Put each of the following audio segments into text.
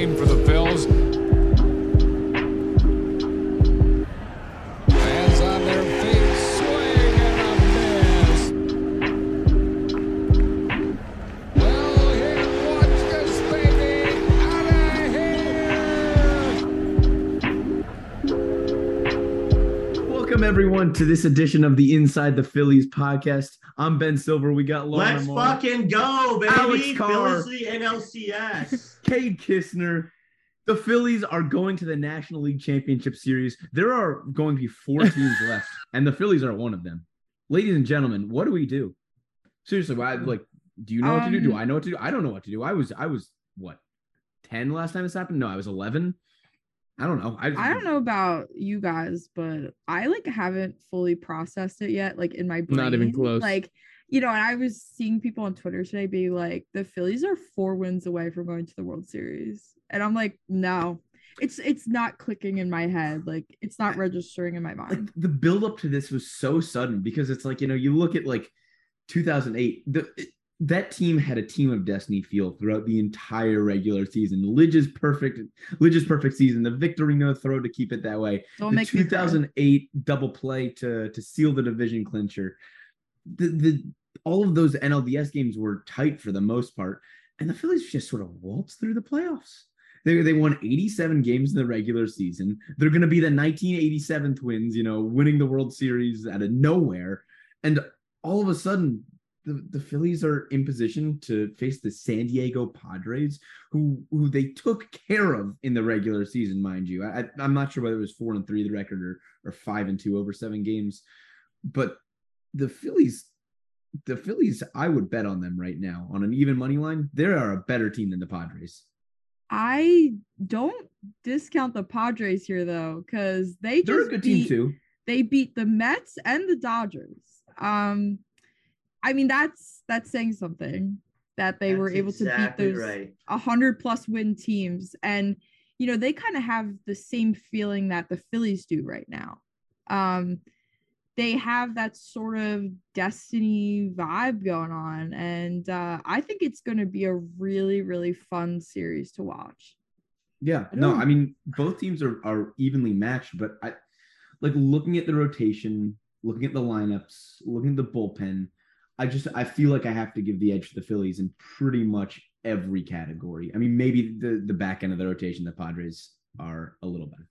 game for the Phillies. Fans on their feet, swing and a miss. Well hit, watch this baby, out of here! Welcome everyone to this edition of the Inside the Phillies podcast. I'm Ben Silver. We got Lauren Amour. Let's fucking go, baby. Alex Carr. Phillies NLCS. Cade Kistner. The Phillies are going to the National League Championship Series. There are going to be four teams left, and the Phillies are one of them. Ladies and gentlemen, what do we do? Seriously, do you know what to do? Do I know what to do? I don't know what to do. I was what, 10 last time this happened? No, I was 11. I don't know. I don't know about you guys, but I haven't fully processed it yet. In my brain, not even close. And I was seeing people on Twitter today be like, the Phillies are 4 wins away from going to the World Series. And I'm like, no, it's not clicking in my head. It's not registering in my mind. The buildup to this was so sudden because it's you look at 2008, that team had a team of destiny feel throughout the entire regular season. Lidge's perfect season. The victory no throw to keep it that way. The 2008 double play to seal the division clincher. All of those NLDS games were tight for the most part, and the Phillies just sort of waltzed through the playoffs. They won 87 games in the regular season. They're going to be the 1987 Twins, winning the World Series out of nowhere, and all of a sudden. The Phillies are in position to face the San Diego Padres, who they took care of in the regular season, mind you. I'm not sure whether it was 4-3 the record or 5-2 over 7 games, but the Phillies, I would bet on them right now on an even money line. They are a better team than the Padres. I don't discount the Padres here though, because they're a good team too. They beat the Mets and the Dodgers. That's saying something that they were able to beat those 100+ win teams. And, they kind of have the same feeling that the Phillies do right now. They have that sort of destiny vibe going on. And I think it's going to be a really, really fun series to watch. Yeah, both teams are evenly matched, but I looking at the rotation, looking at the lineups, looking at the bullpen, I feel like I have to give the edge to the Phillies in pretty much every category. I mean, maybe the back end of the rotation, the Padres are a little better.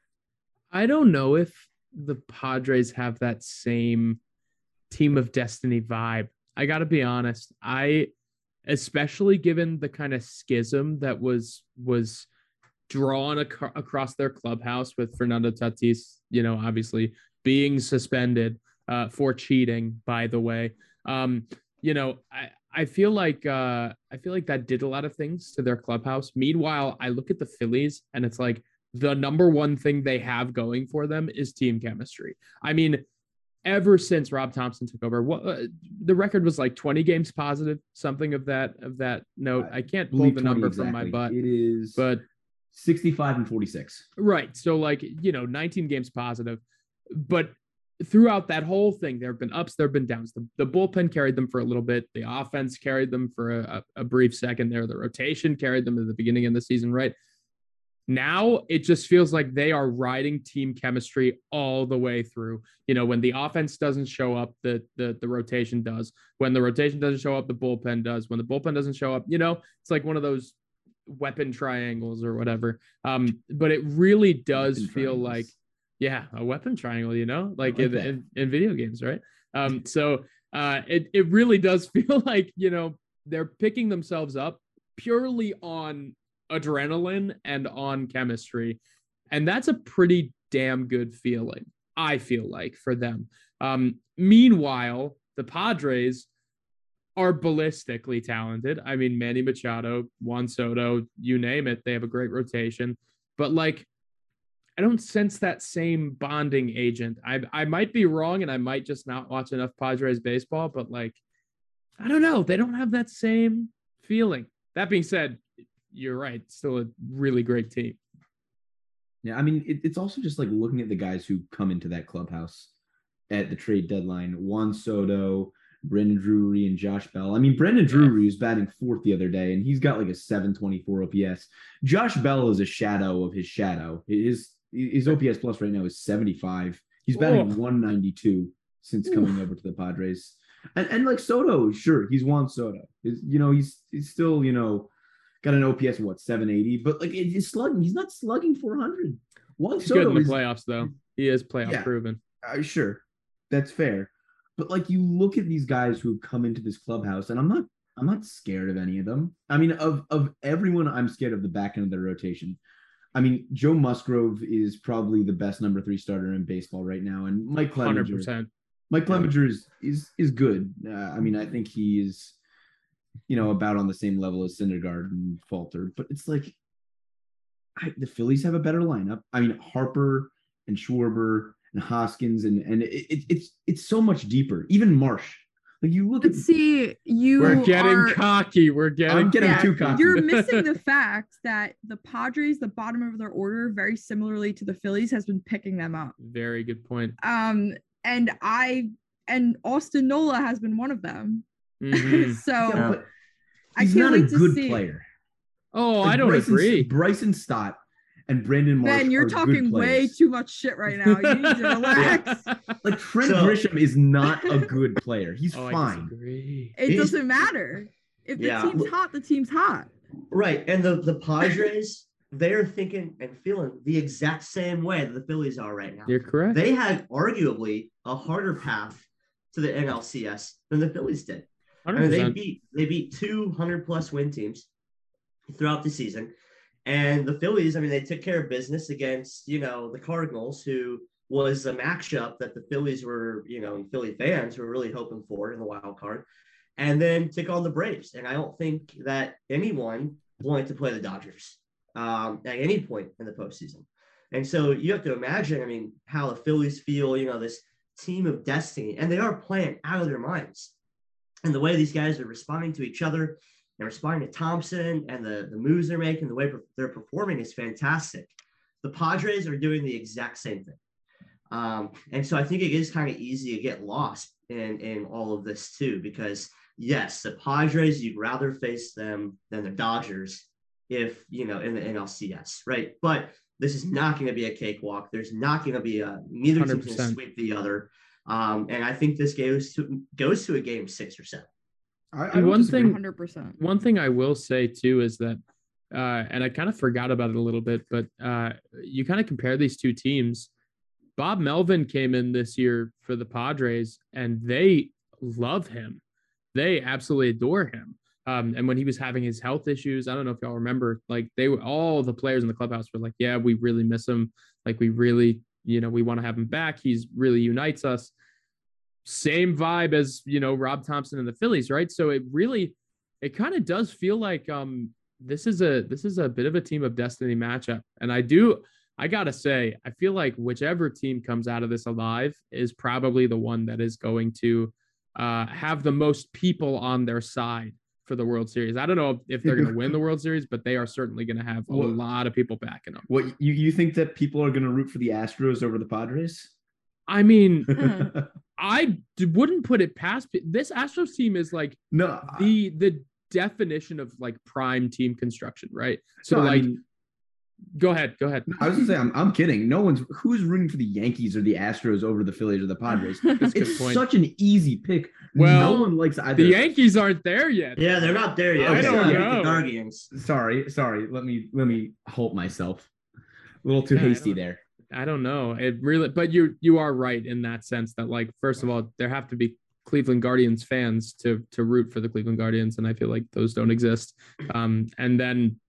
I don't know if the Padres have that same team of destiny vibe. I got to be honest. Especially given the kind of schism that was drawn across their clubhouse with Fernando Tatis, obviously being suspended for cheating, by the way. I feel like that did a lot of things to their clubhouse. Meanwhile, I look at the Phillies and it's like the number one thing they have going for them is team chemistry. I mean, ever since Rob Thompson took over, the record was 20 games positive, something of that note. I can't pull the number exactly from my butt. It is, but 65-46. Right. So 19 games positive, but throughout that whole thing, there have been ups, there have been downs. The bullpen carried them for a little bit. The offense carried them for a brief second there. The rotation carried them at the beginning of the season, right? Now it just feels like they are riding team chemistry all the way through. When the offense doesn't show up, the rotation does. When the rotation doesn't show up, the bullpen does. When the bullpen doesn't show up, it's like one of those weapon triangles or whatever. But it really does feel like, yeah, a weapon triangle, in video games, right? It really does feel like, they're picking themselves up purely on adrenaline and on chemistry. And that's a pretty damn good feeling, I feel like, for them. Meanwhile, the Padres are ballistically talented. I mean, Manny Machado, Juan Soto, you name it, they have a great rotation. But I don't sense that same bonding agent. I might be wrong, and I might just not watch enough Padres baseball, but I don't know. They don't have that same feeling. That being said, you're right. Still a really great team. Yeah, I mean, it's also just looking at the guys who come into that clubhouse at the trade deadline. Juan Soto, Brendan Drury and Josh Bell. I mean, Brendan Drury was batting fourth the other day, and he's got like a 724 OPS. Josh Bell is a shadow of his shadow. His OPS plus right now is 75. He's batting 192 since coming over to the Padres. And like Soto, sure, he's Juan Soto. He's still, got an OPS of what, 780, but like it's slugging. He's not slugging 400. Juan Soto good in the playoffs, though. He is playoff proven. Sure, that's fair. But like you look at these guys who have come into this clubhouse, and I'm not scared of any of them. I mean, of everyone, I'm scared of the back end of their rotation. I mean, Joe Musgrove is probably the best number 3 starter in baseball right now, and Mike Clevenger. 100%. Mike Clevenger is good. I mean, I think he is, about on the same level as Syndergaard and Falter. But it's like the Phillies have a better lineup. I mean, Harper and Schwarber and Hoskins and it's so much deeper. Even Marsh. Like you look we're getting cocky. I'm getting too cocky. You're missing the fact that the Padres, the bottom of their order, very similarly to the Phillies, has been picking them up. Very good point. And Austin Nola has been one of them. Mm-hmm. So he's not a good player. Oh, like I don't agree. Bryson Stott and Brandon Marsh. Ben, you're talking way too much shit right now. You need to relax. Like Trent Grisham is not a good player. He's fine. It doesn't matter. If the team's hot, the team's hot. Right. And the Padres, they're thinking and feeling the exact same way that the Phillies are right now. You're correct. They had arguably a harder path to the NLCS than the Phillies did. I mean, they beat 200-plus win teams throughout the season. And the Phillies, I mean, they took care of business against, the Cardinals, who was a matchup that the Phillies were, Philly fans were really hoping for in the wild card. And then took on the Braves. And I don't think that anyone wanted to play the Dodgers at any point in the postseason. And so you have to imagine, I mean, how the Phillies feel, this team of destiny. And they are playing out of their minds. And the way these guys are responding to each other and responding to Thompson and the moves they're making, the way they're performing is fantastic. The Padres are doing the exact same thing. And so I think it is kind of easy to get lost in all of this too, because yes, the Padres, you'd rather face them than the Dodgers if, in the NLCS, right? But this is not going to be a cakewalk. There's not going to be neither team can sweep the other. And I think this game goes to a game 6 or 7. I one thing, 100%. One thing I will say too is that, and I kind of forgot about it a little bit, but you kind of compare these two teams. Bob Melvin came in this year for the Padres, and they love him. They absolutely adore him. And when he was having his health issues, I don't know if y'all remember, like they were all the players in the clubhouse were like, "Yeah, we really miss him. Like we really." We want to have him back. He's really unites us. Same vibe as, Rob Thompson and the Phillies, right? So it kind of does feel like this is a bit of a team of destiny matchup. And I got to say, I feel like whichever team comes out of this alive is probably the one that is going to have the most people on their side for the World Series. I don't know if they're going to win the World Series, but they are certainly going to have a lot of people backing them. What you think that people are going to root for the Astros over the Padres? I mean, I wouldn't put it past this Astros team is like the definition of like prime team construction, right? So Go ahead. I was gonna say I'm kidding. Who's rooting for the Yankees or the Astros over the Phillies or the Padres. It's such an easy pick. Well, no one likes either. The Yankees aren't there yet. Yeah, they're not there yet. I don't know. The Guardians. Sorry. Let me halt myself. A little too hasty there. I don't know. It really, but you are right in that sense that like first of all there have to be Cleveland Guardians fans to root for the Cleveland Guardians, and I feel like those don't exist. And then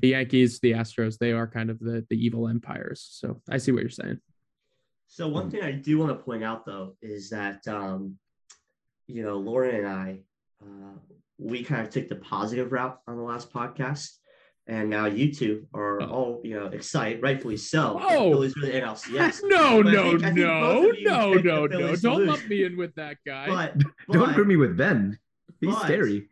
the Yankees, the Astros, they are kind of the evil empires. So I see what you're saying. So one thing I do want to point out, though, is that, Lauren and I, we kind of took the positive route on the last podcast. And now you two are all, excited, rightfully so. Oh, Phillies for the NLCS. No. Don't lump me in with that guy. But don't put me with Ben. He's scary.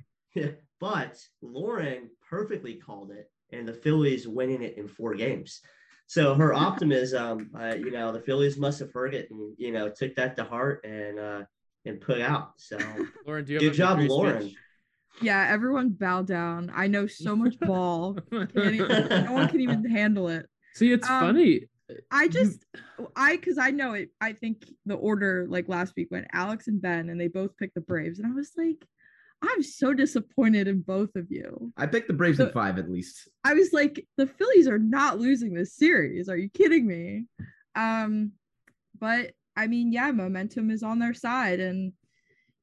But Lauren perfectly called it. And the Phillies winning it in 4 games. So her optimism, the Phillies must have heard it and, took that to heart and, and put out. So Lauren, do you good job, Lauren. Speech? Yeah, everyone bow down. I know so much ball. No one can even handle it. See, it's funny. Because I know it. I think the order like last week went Alex and Ben, and they both picked the Braves, and I was like, I'm so disappointed in both of you. I picked the Braves in 5 at least. I was like, the Phillies are not losing this series. Are you kidding me? But I mean, yeah, momentum is on their side, and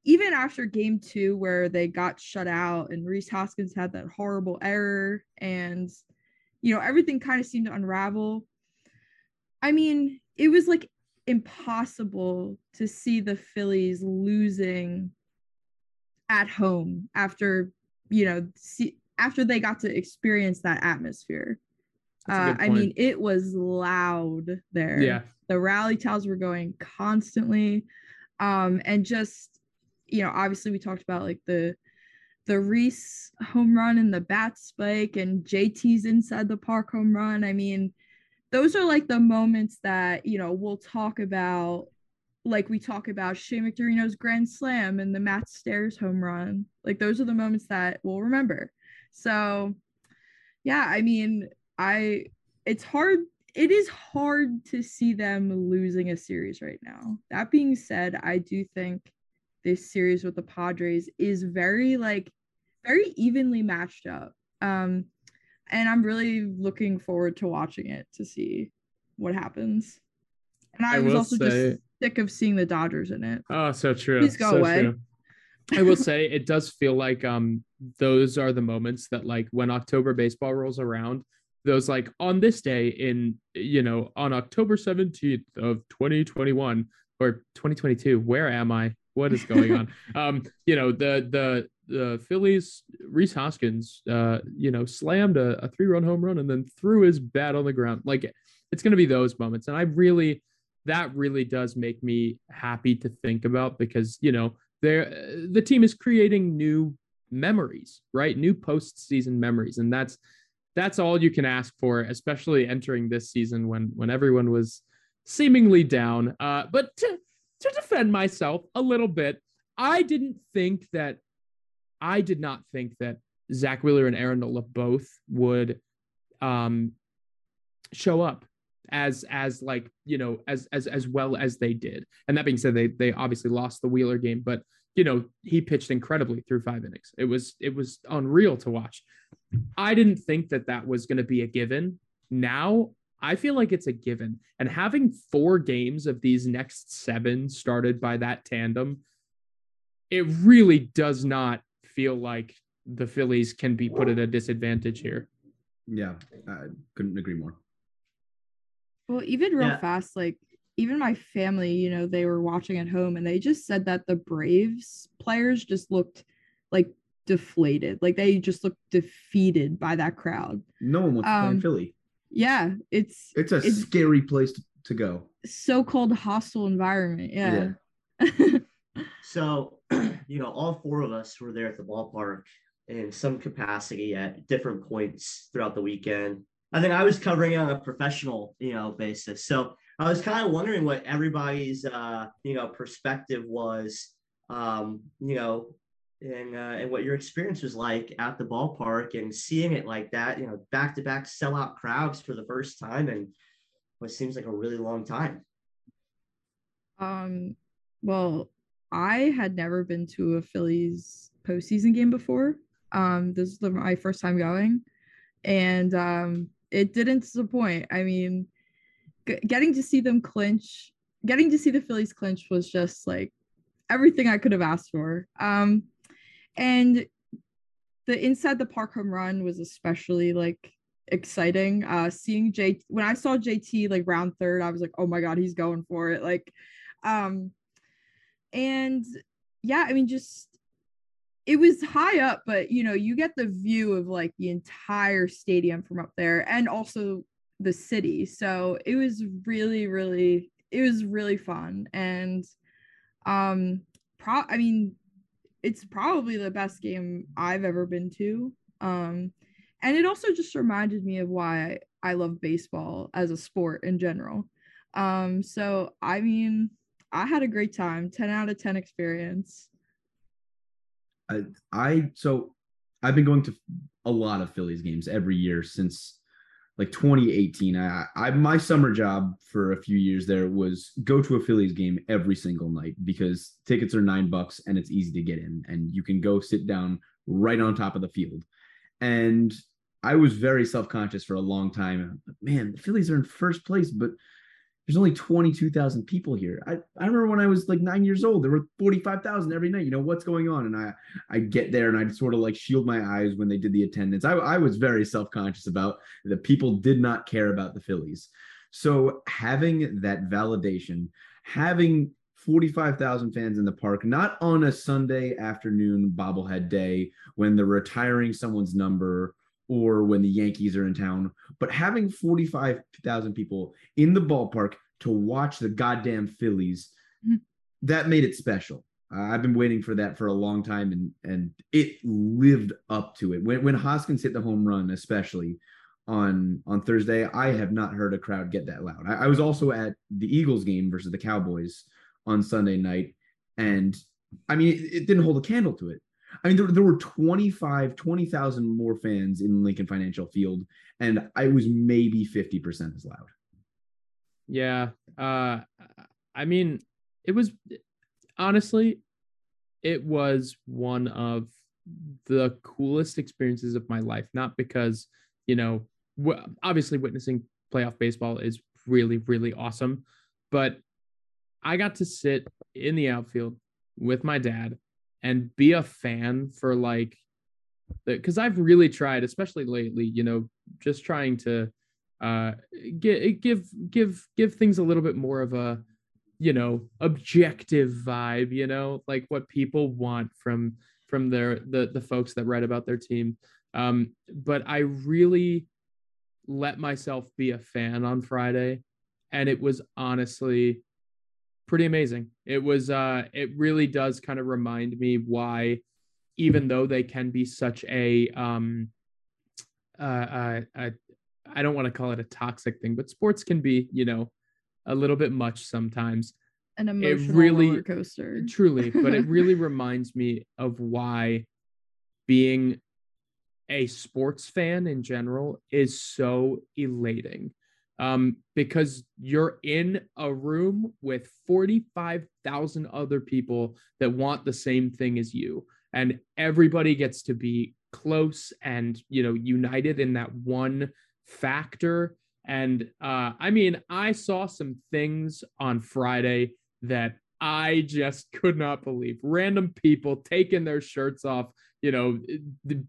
even after game 2 where they got shut out and Rhys Hoskins had that horrible error and, you know, everything kind of seemed to unravel. I mean, it was like impossible to see the Phillies losing at home after, you know, after they got to experience that atmosphere. I mean, it was loud there. Yeah. The rally towels were going constantly. And just, you know, obviously we talked about like the Rhys home run and the bat spike and JT's inside the park home run. I mean, those are like the moments that, you know, we'll talk about, like we talk about Shea McDerino's grand slam and the Matt Stairs home run. Like those are the moments that we'll remember. So yeah, I mean, it is hard to see them losing a series right now. That being said, I do think this series with the Padres is very evenly matched up. And I'm really looking forward to watching it to see what happens. And I was also just sick of seeing the Dodgers in it. Oh, so true. Please go away. I will say it does feel like those are the moments that like when October baseball rolls around, those like on this day in, you know, on October 17th of 2021 or 2022, where am I? What is going on? You know, the Phillies, Rhys Hoskins, you know, slammed a 3-run home run and then threw his bat on the ground. Like it's going to be those moments. And that really does make me happy to think about because, you know, the team is creating new memories, right? New postseason memories. And that's all you can ask for, especially entering this season when everyone was seemingly down. But to defend myself a little bit, I did not think that Zach Wheeler and Aaron Nola both would show up as like, you know, as well as they did. And that being said, they obviously lost the Wheeler game, but you know, he pitched incredibly through 5 innings. It was unreal to watch. I didn't think that was going to be a given. Now I feel like it's a given, and having 4 games of these next 7 started by that tandem, it really does not feel like the Phillies can be put at a disadvantage here. Yeah. I couldn't agree more. Well, even real fast, like even my family, you know, they were watching at home and they just said that the Braves players just looked like deflated. Like they just looked defeated by that crowd. No one wants to play in Philly. Yeah, it's scary place to go. So-called hostile environment. Yeah. So, you know, all 4 of us were there at the ballpark in some capacity at different points throughout the weekend. I think I was covering it on a professional, you know, basis. So I was kind of wondering what everybody's, you know, perspective was, you know, and what your experience was like at the ballpark and seeing it like that, you know, back-to-back sellout crowds for the first time in what seems like a really long time. Well, I had never been to a Phillies postseason game before. This is my first time going, and it didn't disappoint. I mean, getting to see them clinch, getting to see the Phillies clinch was just like everything I could have asked for. And the inside the park home run was especially like exciting. Seeing when I saw JT like round third, I was like, oh my God, he's going for it. Like, and yeah, I mean, just, it was high up, but you know, you get the view of like the entire stadium from up there and also the city. So it was really fun. And, I mean, it's probably the best game I've ever been to. And it also just reminded me of why I love baseball as a sport in general. So, I mean, I had a great time. 10 out of 10 experience. So I've been going to a lot of Phillies games every year since like 2018. My summer job for a few years there was go to a Phillies game every single night because tickets are $9 and it's easy to get in and you can go sit down right on top of the field. And I was very self-conscious for a long time. Man, the Phillies are in first place, but there's only 22,000 people here. I remember when I was like 9 years old, there were 45,000 every night. You know, what's going on? And I get there and I'd sort of like shield my eyes when they did the attendance. I was very self-conscious about the people did not care about the Phillies. So having that validation, having 45,000 fans in the park, not on a Sunday afternoon bobblehead day when they're retiring someone's number or when the Yankees are in town, but having 45,000 people in the ballpark to watch the goddamn Phillies, that made it special. I've been waiting for that for a long time, and it lived up to it. When Hoskins hit the home run, especially on Thursday, I have not heard a crowd get that loud. I was also at the Eagles game versus the Cowboys on Sunday night, and I mean, it didn't hold a candle to it. I mean, there were 20,000 more fans in Lincoln Financial Field, and I was maybe 50% as loud. Yeah. I mean, it was one of the coolest experiences of my life, not because, you know, obviously witnessing playoff baseball is really, really awesome, but I got to sit in the outfield with my dad and be a fan for like, because I've really tried, especially lately, you know, just trying to give things a little bit more of a, you know, objective vibe, you know, like what people want from the folks that write about their team. But I really let myself be a fan on Friday, and it was honestly pretty amazing. It was, it really does kind of remind me why, even though they can be such a, I don't want to call it a toxic thing, but sports can be, you know, a little bit much sometimes. An emotional roller coaster. Truly, but it really reminds me of why being a sports fan in general is so elating. Because you're in a room with 45,000 other people that want the same thing as you, and everybody gets to be close and, you know, united in that one factor. And, I mean, I saw some things on Friday that I just could not believe. Random people taking their shirts off, you know,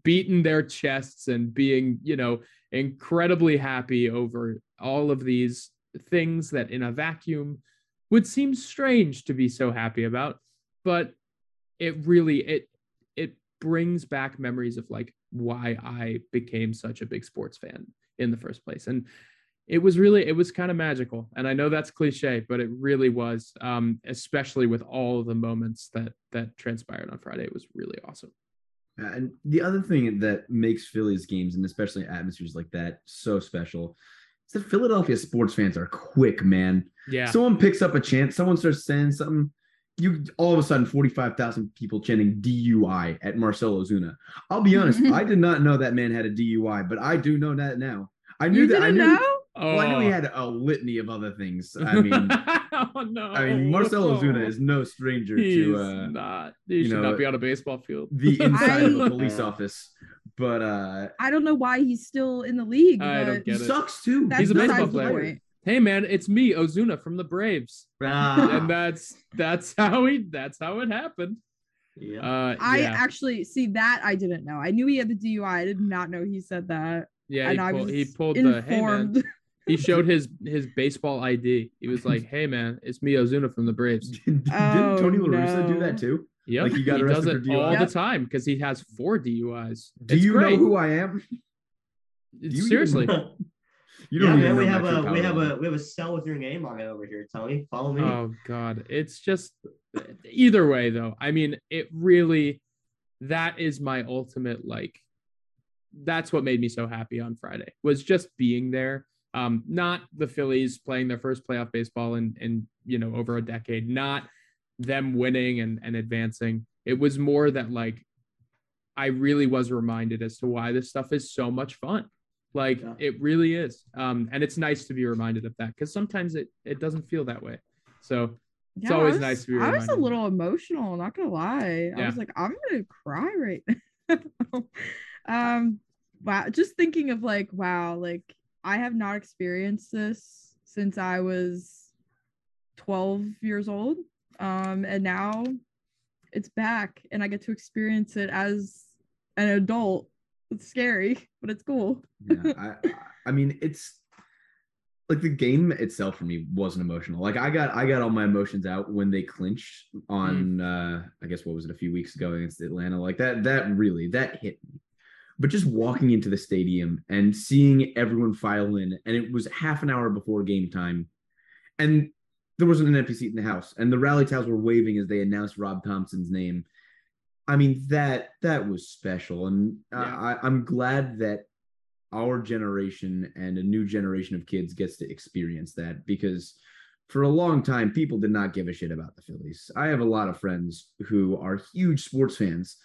beating their chests and being, you know, incredibly happy over all of these things that in a vacuum would seem strange to be so happy about, but it really, it brings back memories of like why I became such a big sports fan in the first place. And it was kind of magical. And I know that's cliche, but it really was, especially with all of the moments that transpired on Friday. It was really awesome. And the other thing that makes Phillies games, and especially atmospheres like that, so special is that Philadelphia sports fans are quick, man. Yeah. Someone picks up a chant, someone starts saying something, you all of a sudden 45,000 people chanting DUI at Marcelo Ozuna. I'll be honest, I did not know that man had a DUI, but I do know that now. I knew he had a litany of other things. I mean, Marcelo Ozuna is no stranger to he should not be on a baseball field. The inside of a police office. But I don't know why he's still in the league. I don't get it. He sucks too. He's a baseball player. Hey man, it's me, Ozuna from the Braves. And that's how it happened. Yeah. I actually see that I didn't know. I knew he had the DUI. I did not know he said that. Yeah, and he pulled the hey man. He showed his baseball ID. He was like, "Hey man, it's me, Ozuna from the Braves." Didn't Tony La Russa do that too? Yeah, like he does it all the time because he has 4 DUIs. Do you know who I am? Seriously, you don't. Yeah, man, we have a cell with your name on it over here, Tony. Follow me. Oh God, it's just either way though. I mean, it really that is my ultimate like. That's what made me so happy on Friday was just being there. Not the Phillies playing their first playoff baseball in you know, over a decade, not them winning and advancing. It was more that like, I really was reminded as to why this stuff is so much fun. Like yeah. It really is. And it's nice to be reminded of that, 'cause sometimes it doesn't feel that way. So it's always nice to be reminded. I was a little emotional, not gonna lie. Yeah. I was like, I'm gonna cry right now. Wow. Just thinking of like, wow, like I have not experienced this since I was 12 years old. And now it's back and I get to experience it as an adult. It's scary, but it's cool. Yeah, I mean, it's like the game itself for me wasn't emotional. Like I got all my emotions out when they clinched on, I guess, what was it, a few weeks ago against Atlanta? Like that hit me. But just walking into the stadium and seeing everyone file in, and it was half an hour before game time, and there wasn't an empty seat in the house, and the rally towels were waving as they announced Rob Thompson's name. I mean, that was special. And yeah. I'm glad that our generation and a new generation of kids gets to experience that, because for a long time, people did not give a shit about the Phillies. I have a lot of friends who are huge sports fans,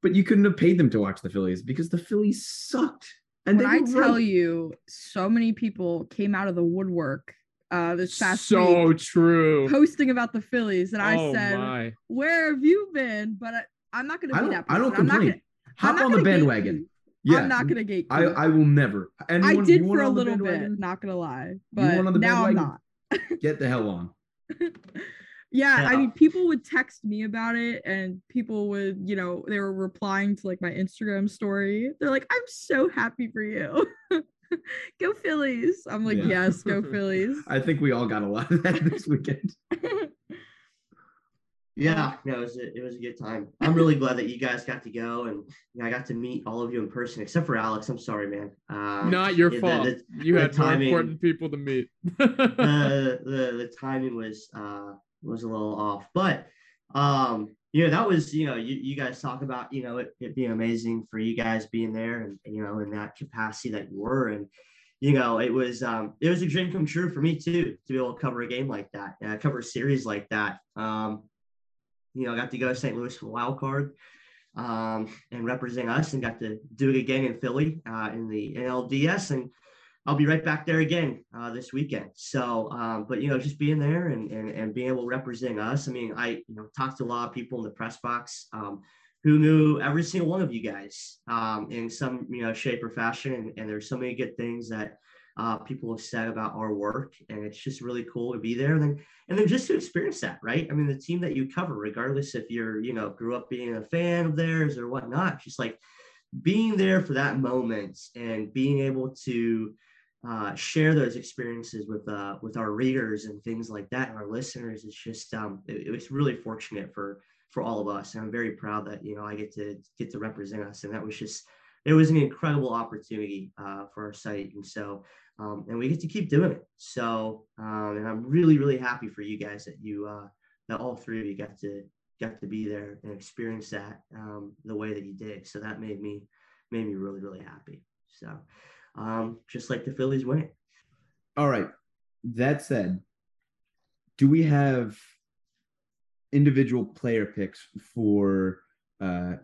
but you couldn't have paid them to watch the Phillies because the Phillies sucked. And when I tell you, so many people came out of the woodwork this past week, true, posting about the Phillies. And I said, my. Where have you been? But I'm not going to be that person. I don't complain. Hop on the bandwagon. Yeah, I'm not going to gatekeep. I will never. Anyone, I did for a little bit, not going to lie. But now I'm not. Get the hell on. Yeah, I mean, people would text me about it, and people would, you know, they were replying to like my Instagram story. They're like, I'm so happy for you. Go Phillies. I'm like, yes, go Phillies. I think we all got a lot of that this weekend. Yeah, no, it was a good time. I'm really glad that you guys got to go, and you know, I got to meet all of you in person, except for Alex. I'm sorry, man. Not your fault. You had timing, more important people to meet. the timing was a little off, but you know, that was, you know, you guys talk about, you know, it being amazing for you guys being there and, you know, in that capacity that you were, and you know, it was a dream come true for me too, to be able to cover a game like that, cover a series like that. You know, I got to go to St. Louis for the wild card and represent us, and got to do it again in Philly in the NLDS. And I'll be right back there again this weekend. So, but, you know, just being there and being able to represent us. I mean, I talked to a lot of people in the press box who knew every single one of you guys in some, you know, shape or fashion. And there's so many good things that people have said about our work, and it's just really cool to be there. And then just to experience that, right? I mean, the team that you cover, regardless if you're, you know, grew up being a fan of theirs or whatnot, just like being there for that moment and being able to share those experiences with our readers and things like that, and our listeners, it's just, it was really fortunate for all of us. And I'm very proud that, you know, I get to represent us. And that was just, it was an incredible opportunity for our site. And so, and we get to keep doing it. So, and I'm really, really happy for you guys that that all three of you got to be there and experience that the way that you did. So that made me really, really happy. So just like the Phillies win. All right. That said, do we have individual player picks for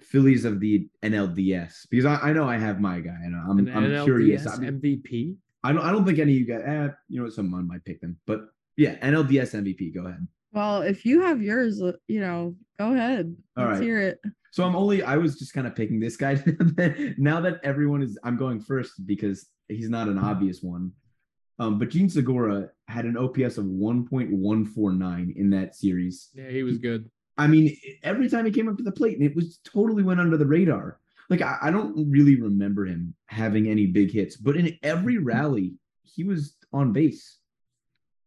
Phillies of the NLDS? Because I know I have my guy, and I'm curious. MVP. I don't think any of you guys, you know, someone might pick them, but yeah, NLDS MVP. Go ahead. Well, if you have yours, you know, go ahead. All Let's right. hear it. So I was just kind of picking this guy. Now that everyone is, I'm going first because he's not an obvious one. But Jean Segura had an OPS of 1.149 in that series. Yeah, he was good. I mean, every time he came up to the plate, and it was totally went under the radar. Like, I don't really remember him having any big hits, but in every rally, he was on base.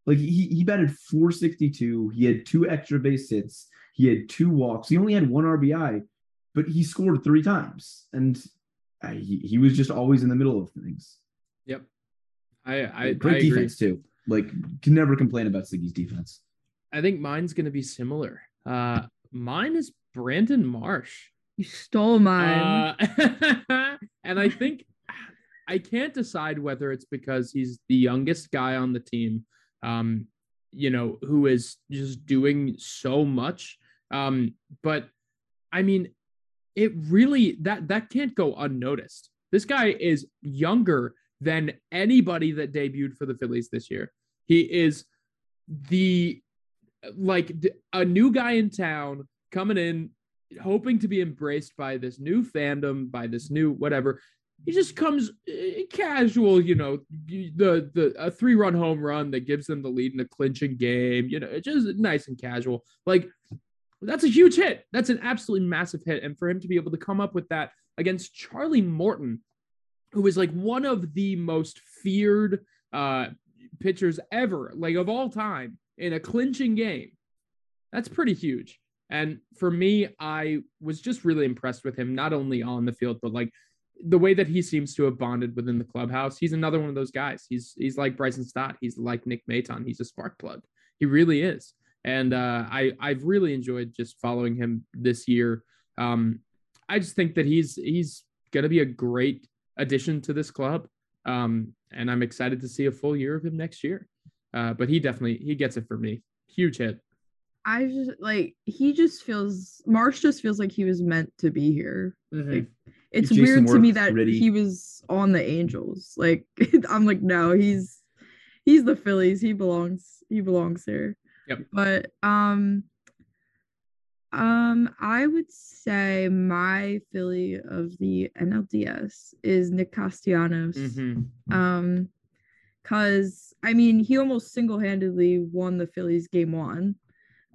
Like, he batted .462. He had 2 extra base hits. He had 2 walks. He only had 1 RBI, but he scored 3 times. And he was just always in the middle of things. Yep. Great defense, too. Like, can never complain about Siggy's defense. I think mine's going to be similar. Mine is Brandon Marsh. You stole mine. And I think I can't decide whether it's because he's the youngest guy on the team. you know, who is just doing so much. But I mean, it really, that can't go unnoticed. This guy is younger than anybody that debuted for the Phillies this year. He is a new guy in town coming in, hoping to be embraced by this new fandom, by this new whatever. He just comes casual, you know, a 3-run home run that gives them the lead in a clinching game. You know, it's just nice and casual. Like, that's a huge hit. That's an absolutely massive hit. And for him to be able to come up with that against Charlie Morton, who is like one of the most feared pitchers ever, like of all time, in a clinching game, that's pretty huge. And for me, I was just really impressed with him, not only on the field, but like the way that he seems to have bonded within the clubhouse. He's another one of those guys. He's like Bryson Stott. He's like Nick Maton. He's a spark plug. He really is. And I've really enjoyed just following him this year. I just think that he's going to be a great addition to this club. And I'm excited to see a full year of him next year. But he gets it for me. Huge hit. Marsh just feels like he was meant to be here. Mm-hmm. Like, it's weird to me that he was on the Angels. Like, I'm like, no, he's the Phillies. He belongs here. Yep. But I would say my Philly of the NLDS is Nick Castellanos. Mm-hmm. Because I mean, he almost single-handedly won the Phillies game one.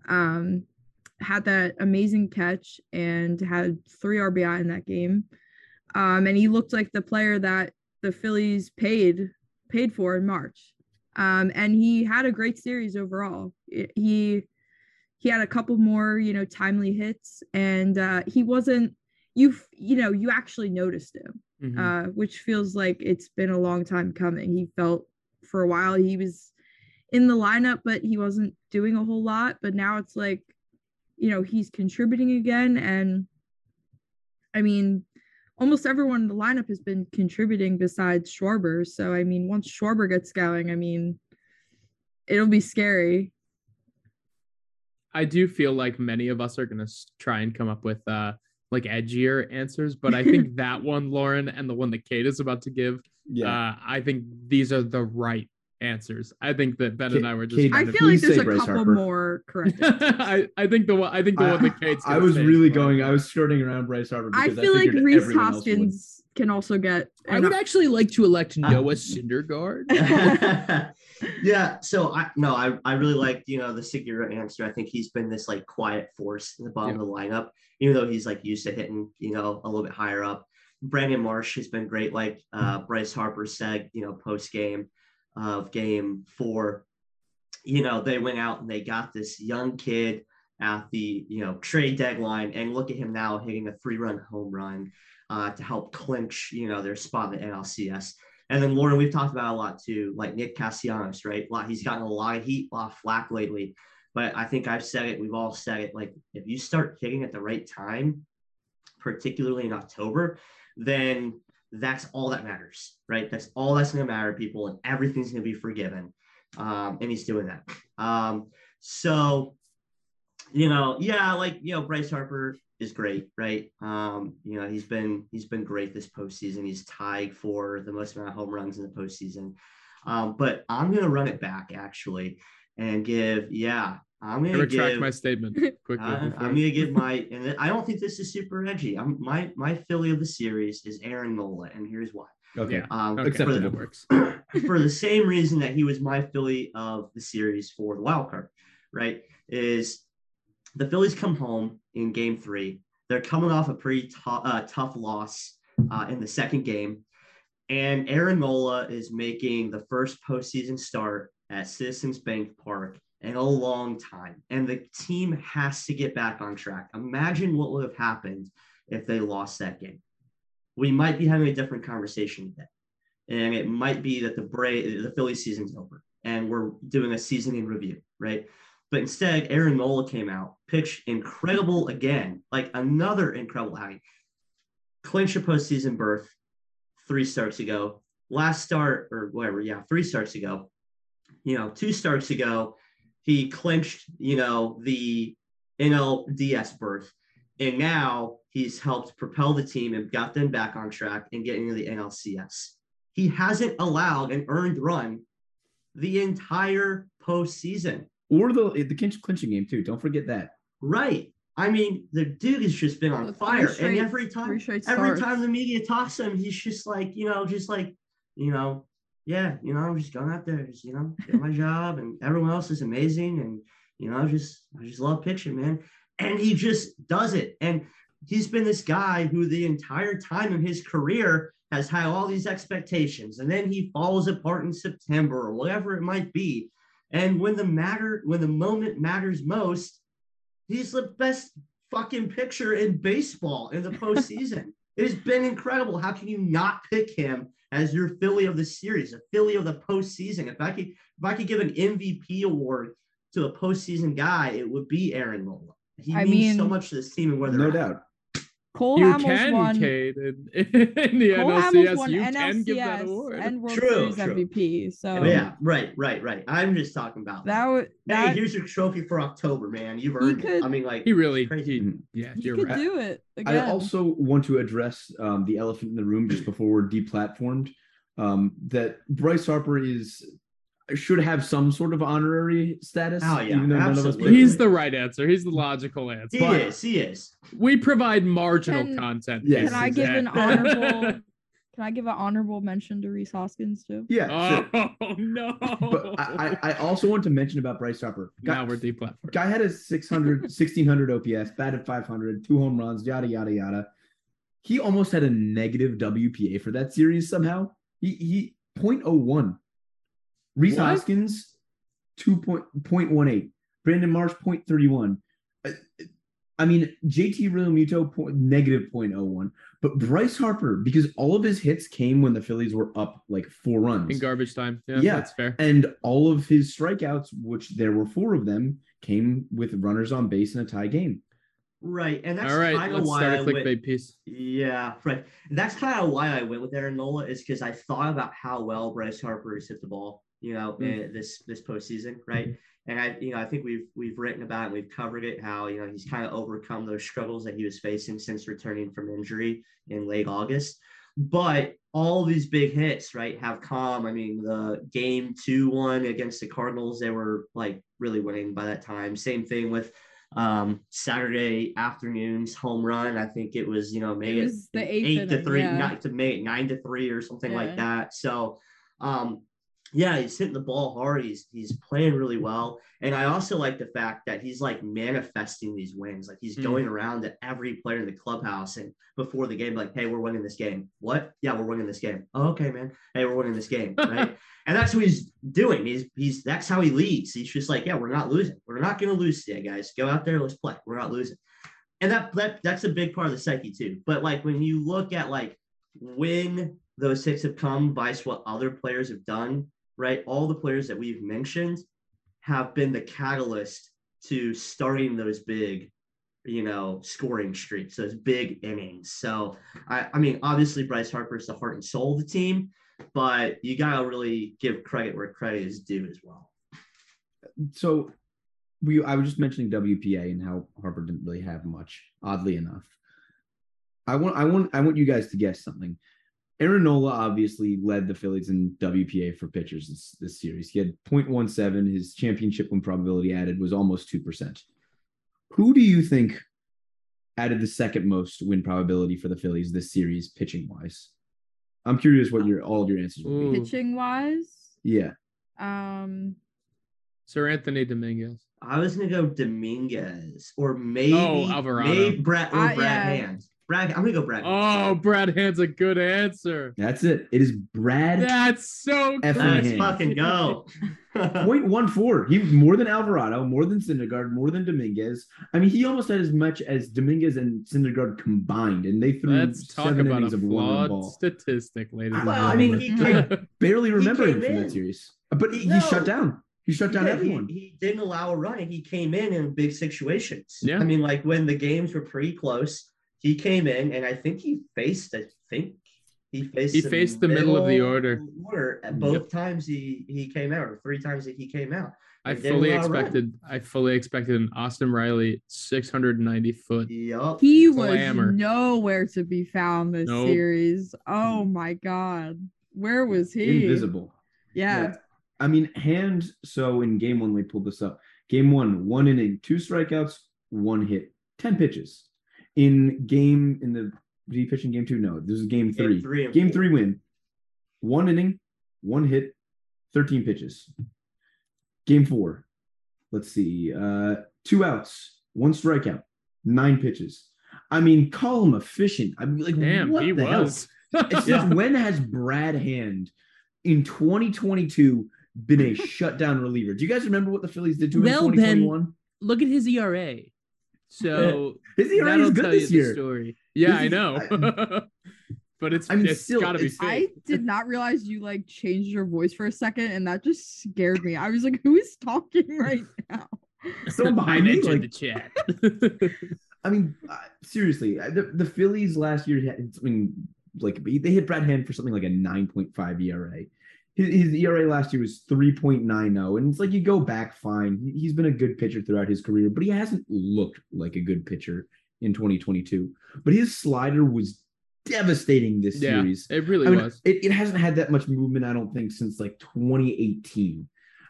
Had that amazing catch and had 3 RBI in that game. And he looked like the player that the Phillies paid for in March. And he had a great series overall. He had a couple more, you know, timely hits, and he wasn't, you actually noticed him, mm-hmm. Which feels like it's been a long time coming. He felt for a while he was in the lineup, but he wasn't doing a whole lot. But now it's like, you know, he's contributing again. And I mean, almost everyone in the lineup has been contributing besides Schwarber. So, I mean, once Schwarber gets going, I mean, it'll be scary. I do feel like many of us are going to try and come up with like edgier answers, but I think that one, Lauren, and the one that Kate is about to give, I think these are the right answers. I think that Ben and I were just. I feel like there's a Bryce couple Harper. More correct. I think the one that Kate's. I was really going. I was skirting around Bryce Harper. Because I feel like Rhys Hoskins can also get. I would actually like to elect Noah Syndergaard. Yeah. So I really liked the Segura answer. I think he's been this like quiet force in the bottom of the lineup, even though he's like used to hitting a little bit higher up. Brandon Marsh has been great, like Bryce Harper said, post game. Of game 4, they went out and they got this young kid at the trade deadline, and look at him now hitting a 3-run home run to help clinch their spot in the NLCS. And then Lauren, we've talked about a lot too, like Nick Castellanos, right? He's gotten a lot of heat, a lot of flack lately, but I think I've said it. We've all said it. Like, if you start hitting at the right time, particularly in October, then that's all that matters, right? That's all that's going to matter, people, and everything's going to be forgiven. And he's doing that. Bryce Harper is great, right? He's been great this postseason. He's tied for the most amount of home runs in the postseason. But I'm going to run it back actually and retract my statement quickly. I'm gonna give my, and I don't think this is super edgy. My Philly of the series is Aaron Nola, and here's why. Okay, except that it works for the same reason that he was my Philly of the series for the wild card, right? Is the Phillies come home in game 3? They're coming off a pretty tough loss in the second game, and Aaron Nola is making the first postseason start at Citizens Bank Park in a long time, and the team has to get back on track. Imagine what would have happened if they lost that game. We might be having a different conversation today, and it might be that the Philly season's over, and we're doing a season in review, right? But instead, Aaron Nola came out, pitched incredible again, like another incredible outing, clinched a postseason berth 3 starts ago, 3 starts ago, 2 starts ago. He clinched, you know, the NLDS berth. And now he's helped propel the team and got them back on track and getting into the NLCS. He hasn't allowed an earned run the entire postseason. Or the clinching game, too. Don't forget that. Right. I mean, the dude has just been on fire. And every time the media talks to him, he's just like, yeah, you know, I'm just going out there, just, you know, get my job, and everyone else is amazing. And, you know, I just love pitching, man. And he just does it. And he's been this guy who the entire time of his career has had all these expectations. And then he falls apart in September or whatever it might be. And when the moment matters most, he's the best fucking pitcher in baseball in the postseason. It has been incredible. How can you not pick him as your Philly of the series, a Philly of the postseason? If I could give an MVP award to a postseason guy, it would be Aaron Nola. He means so much to this team and where they're at. Cole Hamels won you NLCS can give that award. And World Series MVP. So yeah, right. I'm just talking about that. Hey, here's your trophy for October, man. You've earned it. I mean, like, he really, you're right. Do it again. I also want to address the elephant in the room just before we're deplatformed. That Bryce Harper should have some sort of honorary status. Oh, yeah, even though none of us he's the right answer. He's the logical answer. He is. We provide marginal content. Yes. Can I give an honorable mention to Rhys Hoskins too? Yeah. Oh, sure. No. But I also want to mention about Bryce Harper. Now we're deplatformed. Guy had a 1600 OPS, batted 500, 2 home runs, yada, yada, yada. He almost had a negative WPA for that series somehow. He 0.01. Rhys Hoskins, 2.18. Brandon Marsh, 0.31. I mean, JT Realmuto, negative 0.01. But Bryce Harper, because all of his hits came when the Phillies were up like 4 runs. In garbage time. Yeah, that's fair. And all of his strikeouts, which there were 4 of them, came with runners on base in a tie game. Right. And that's kind of why I went. Piece. Yeah, right. That's kind of why I went with Aaron Nola, is because I thought about how well Bryce Harper has hit the ball, you know, this postseason, right? Mm-hmm. And I think we've written about it and we've covered it, how, you know, he's kind of overcome those struggles that he was facing since returning from injury in late August. But all these big hits, right, have come. I mean, the game 2-1 against the Cardinals, they were like really winning by that time. Same thing with Saturday afternoon's home run. I think it was, you know, maybe it was the 8-3, yeah. Not to make 9-3 or something like that. So yeah, he's hitting the ball hard. He's playing really well. And I also like the fact that he's like manifesting these wins. Like he's going around to every player in the clubhouse and before the game, like, hey, we're winning this game. What? Yeah, we're winning this game. Oh, okay, man. Hey, we're winning this game. Right. And that's what he's doing. He's that's how he leads. He's just like, yeah, we're not losing. We're not going to lose today, guys. Go out there. Let's play. We're not losing. And that's a big part of the psyche too. But like, when you look at like when those hits have come by what other players have done, right? All the players that we've mentioned have been the catalyst to starting those big, you know, scoring streaks, those big innings. So, I mean, obviously Bryce Harper is the heart and soul of the team, but you got to really give credit where credit is due as well. So I was just mentioning WPA and how Harper didn't really have much, oddly enough. I want you guys to guess something. Aaron Nola obviously led the Phillies in WPA for pitchers this series. He had 0.17. His championship win probability added was almost 2%. Who do you think added the second most win probability for the Phillies this series, pitching-wise? I'm curious what all of your answers would be. Pitching-wise? Yeah. Seranthony Dominguez. I was going to go Dominguez or maybe Alvarado. Maybe Brad Hand. I'm going to go Brad. Oh, Brad Hand's a good answer. That's it. It is Brad. That's so good. Let's fucking go. 0.14. He was more than Alvarado, more than Syndergaard, more than Dominguez. I mean, he almost had as much as Dominguez and Syndergaard combined, and they threw 7 innings of one ball. Statistic, ladies and gentlemen. I mean, I barely remember him from that series. But he shut down. He shut down everyone. He didn't allow a run, and he came in big situations. Yeah. I mean, like when the games were pretty close, he came in, and I think he faced the middle of the order. Both times he came out, or 3 times that he came out. I fully expected an Austin Riley 690-foot. Yep. He was nowhere to be found this series. Oh my God, where was he? Invisible. Yeah. I mean, Hand. So in game one, we pulled this up. Game one, 1 inning, 2 strikeouts, 1 hit, 10 pitches. Did he pitch in game two? No, this is game three. Game three win. 1 inning, 1 hit, 13 pitches. Game four, let's see, 2 outs, 1 strikeout, 9 pitches. I mean, call him efficient. I mean, like, damn, what he the was. Hell? It's just, when has Brad Hand in 2022 been a shutdown reliever? Do you guys remember what the Phillies did to him in 2021? Ben, look at his ERA. So his ERA is good this year. Story. Yeah, I know. But it's gotta be safe. I did not realize you like changed your voice for a second, and that just scared me. I was like, who is talking right now? Someone behind me, like, the chat. I mean, seriously, the Phillies last year had something like, they hit Brad Hand for something like a 9.5 ERA. His ERA last year was 3.90, and it's like, you go back, fine. He's been a good pitcher throughout his career, but he hasn't looked like a good pitcher in 2022. But his slider was devastating this series. It really was. It hasn't had that much movement, I don't think, since like 2018.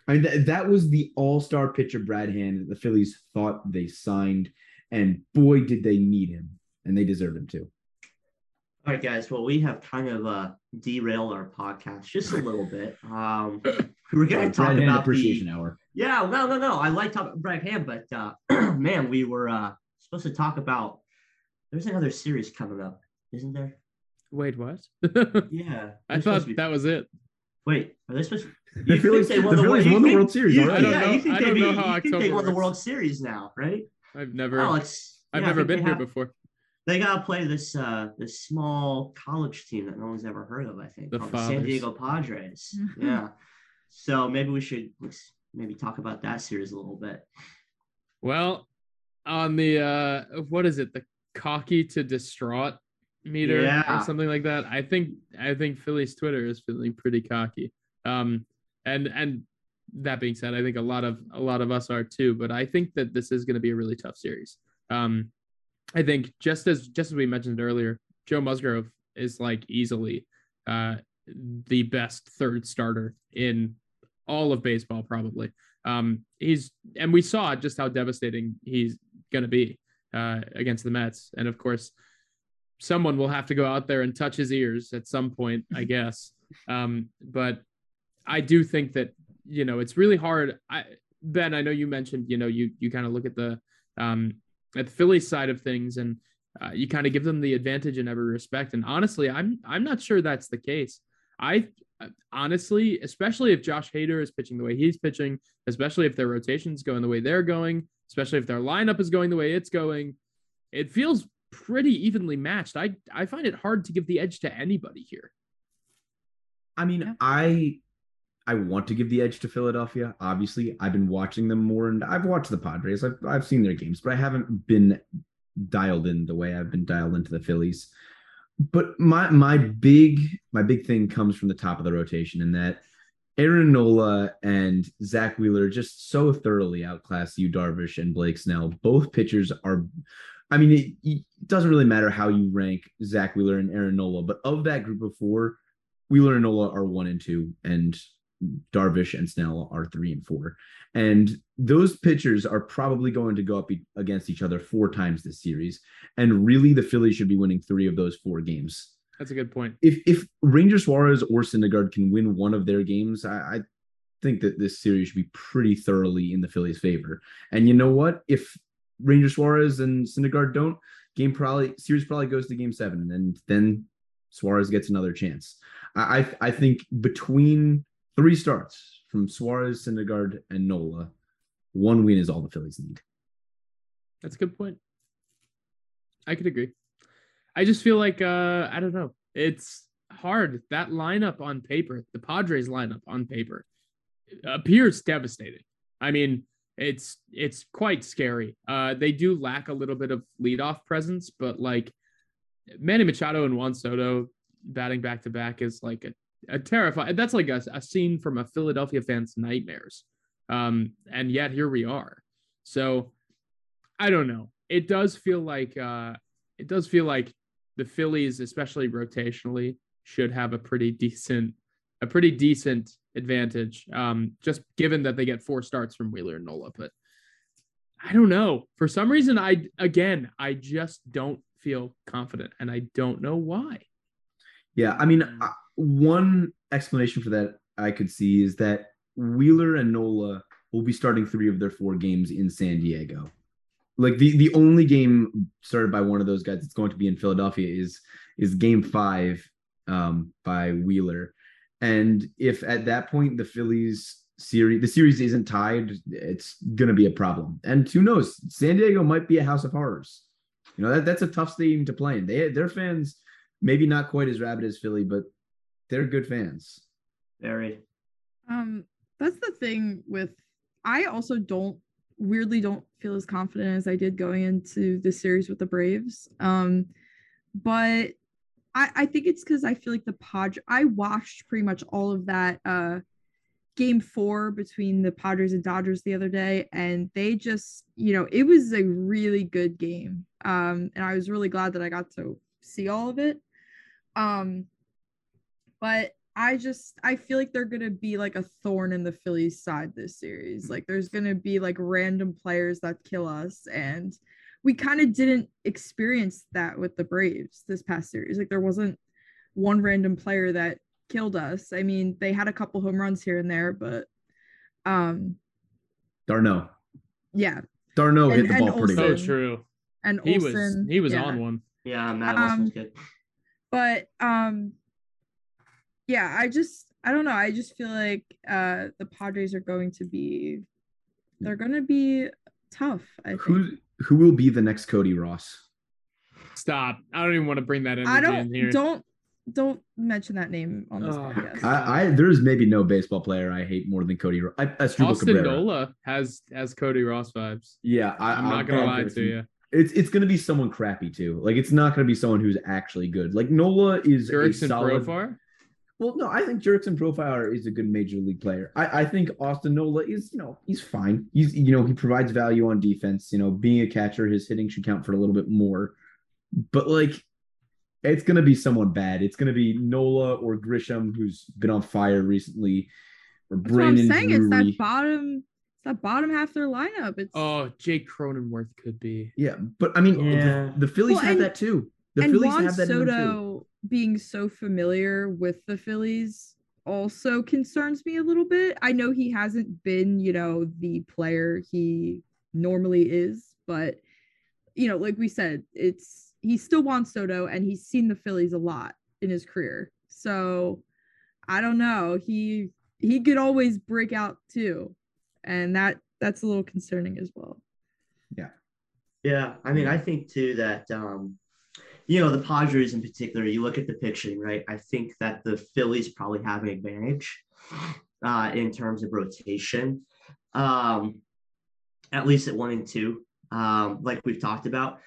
I mean, that was the all-star pitcher Brad Hand that the Phillies thought they signed, and boy, did they need him, and they deserved him too. All right, guys. Well, we have kind of derailed our podcast just a little bit. We're gonna talk about appreciation hour. Yeah, no. I like talking about Brad Hand, but man, we were supposed to talk about. There's another series coming up. Isn't there? Wait, what? Yeah. I thought that was it. Wait, are they supposed to? The Phillies won the World Series. I don't know how October won the World Series now, right? I've never been here before. They got to play this small college team that no one's ever heard of, I think, called the San Diego Padres. Mm-hmm. Yeah. So maybe we should talk about that series a little bit. Well, on the, what is it? The cocky to distraught meter or something like that. I think Philly's Twitter is feeling pretty cocky. And that being said, I think a lot of us are too, but I think that this is going to be a really tough series. I think just as we mentioned earlier, Joe Musgrove is like easily the best third starter in all of baseball, probably. And we saw just how devastating he's going to be against the Mets. And of course, someone will have to go out there and touch his ears at some point, I guess. But I do think that, you know, it's really hard. Ben, I know you mentioned, you know, you kind of look at the Philly side of things, and you kind of give them the advantage in every respect. And honestly, I'm not sure that's the case. I honestly, especially if Josh Hader is pitching the way he's pitching, especially if their rotation's going the way they're going, especially if their lineup is going the way it's going, it feels pretty evenly matched. I find it hard to give the edge to anybody here. I mean, I want to give the edge to Philadelphia. Obviously, I've been watching them more, and I've watched the Padres. I've seen their games, but I haven't been dialed in the way I've been dialed into the Phillies. But my big thing comes from the top of the rotation, in that Aaron Nola and Zach Wheeler just so thoroughly outclass Yu Darvish and Blake Snell. Both pitchers are. I mean, it doesn't really matter how you rank Zach Wheeler and Aaron Nola, but of that group of four, Wheeler and Nola are 1 and 2, and Darvish and Snell are 3 and 4. And those pitchers are probably going to go up against each other 4 times this series. And really, the Phillies should be winning 3 of those 4 games. That's a good point. If Ranger Suarez or Syndergaard can win one of their games, I think that this series should be pretty thoroughly in the Phillies' favor. And you know what? If Ranger Suarez and Syndergaard don't, series probably goes to game 7, and then Suarez gets another chance. I think between 3 starts from Suarez, Syndergaard, and Nola, 1 win is all the Phillies need. That's a good point. I could agree. I just feel like, I don't know. It's hard. That lineup on paper, the Padres lineup on paper, appears devastating. I mean, it's quite scary. They do lack a little bit of leadoff presence, but like Manny Machado and Juan Soto batting back-to-back is like a terrifying. That's like a scene from a Philadelphia fan's nightmares. And yet here we are. So I don't know. It does feel like the Phillies, especially rotationally, should have a pretty decent advantage, just given that they get 4 starts from Wheeler and Nola. But I don't know. For some reason, I just don't feel confident, and I don't know why. Yeah, I mean, one explanation for that I could see is that Wheeler and Nola will be starting 3 of their 4 games in San Diego. Like the only game started by one of those guys that's going to be in Philadelphia is game 5 by Wheeler. And if at that point the series isn't tied, it's going to be a problem. And who knows? San Diego might be a house of horrors. You know, that's a tough stadium to play in. Their fans, maybe not quite as rabid as Philly, but they're good fans. Very. That's the thing with, I also don't feel as confident as I did going into the series with the Braves. But I think it's because I feel like I watched pretty much all of that game 4 between the Padres and Dodgers the other day, and they just, you know, it was a really good game. And I was really glad that I got to see all of it. But I feel like they're going to be like a thorn in the Phillies side this series. Like there's going to be like random players that kill us. And we kind of didn't experience that with the Braves this past series. Like there wasn't one random player that killed us. I mean, they had a couple home runs here and there, but Darno. Yeah. Darno hit the ball pretty good. So true. And Olsen, he was on one. Yeah, Matt Olsen's good. But yeah, I don't know. I just feel like the Padres are going to be tough. I think. Who will be the next Cody Ross? Stop. I don't even want to bring that in. Don't mention that name on this podcast. There's maybe no baseball player I hate more than Cody Ross. Austin Nola has Cody Ross vibes. Yeah, I'm not going to lie to you. It's going to be someone crappy too. Like it's not going to be someone who's actually good. Like Nola is Jurickson, a solid. Profar? Well, no, I think Jurickson Profar is a good major league player. I think Austin Nola is, you know, he's fine. He's, you know, he provides value on defense. You know, being a catcher, his hitting should count for a little bit more. But like, it's going to be someone bad. It's going to be Nola or Grisham, who's been on fire recently, or that's Brandon. What I'm saying, Drury. It's that bottom. That bottom half of their lineup. Jake Cronenworth could be. Yeah, but I mean, the Phillies have that too. The Phillies have that too. Soto being so familiar with the Phillies also concerns me a little bit. I know he hasn't been, you know, the player he normally is, but you know, like we said, he's still Juan Soto, and he's seen the Phillies a lot in his career. So I don't know. He could always break out too. And that's a little concerning as well. Yeah. Yeah. I mean, I think too that, you know, the Padres in particular, you look at the pitching, right? I think that the Phillies probably have an advantage in terms of rotation, at least at 1 and 2, like we've talked about.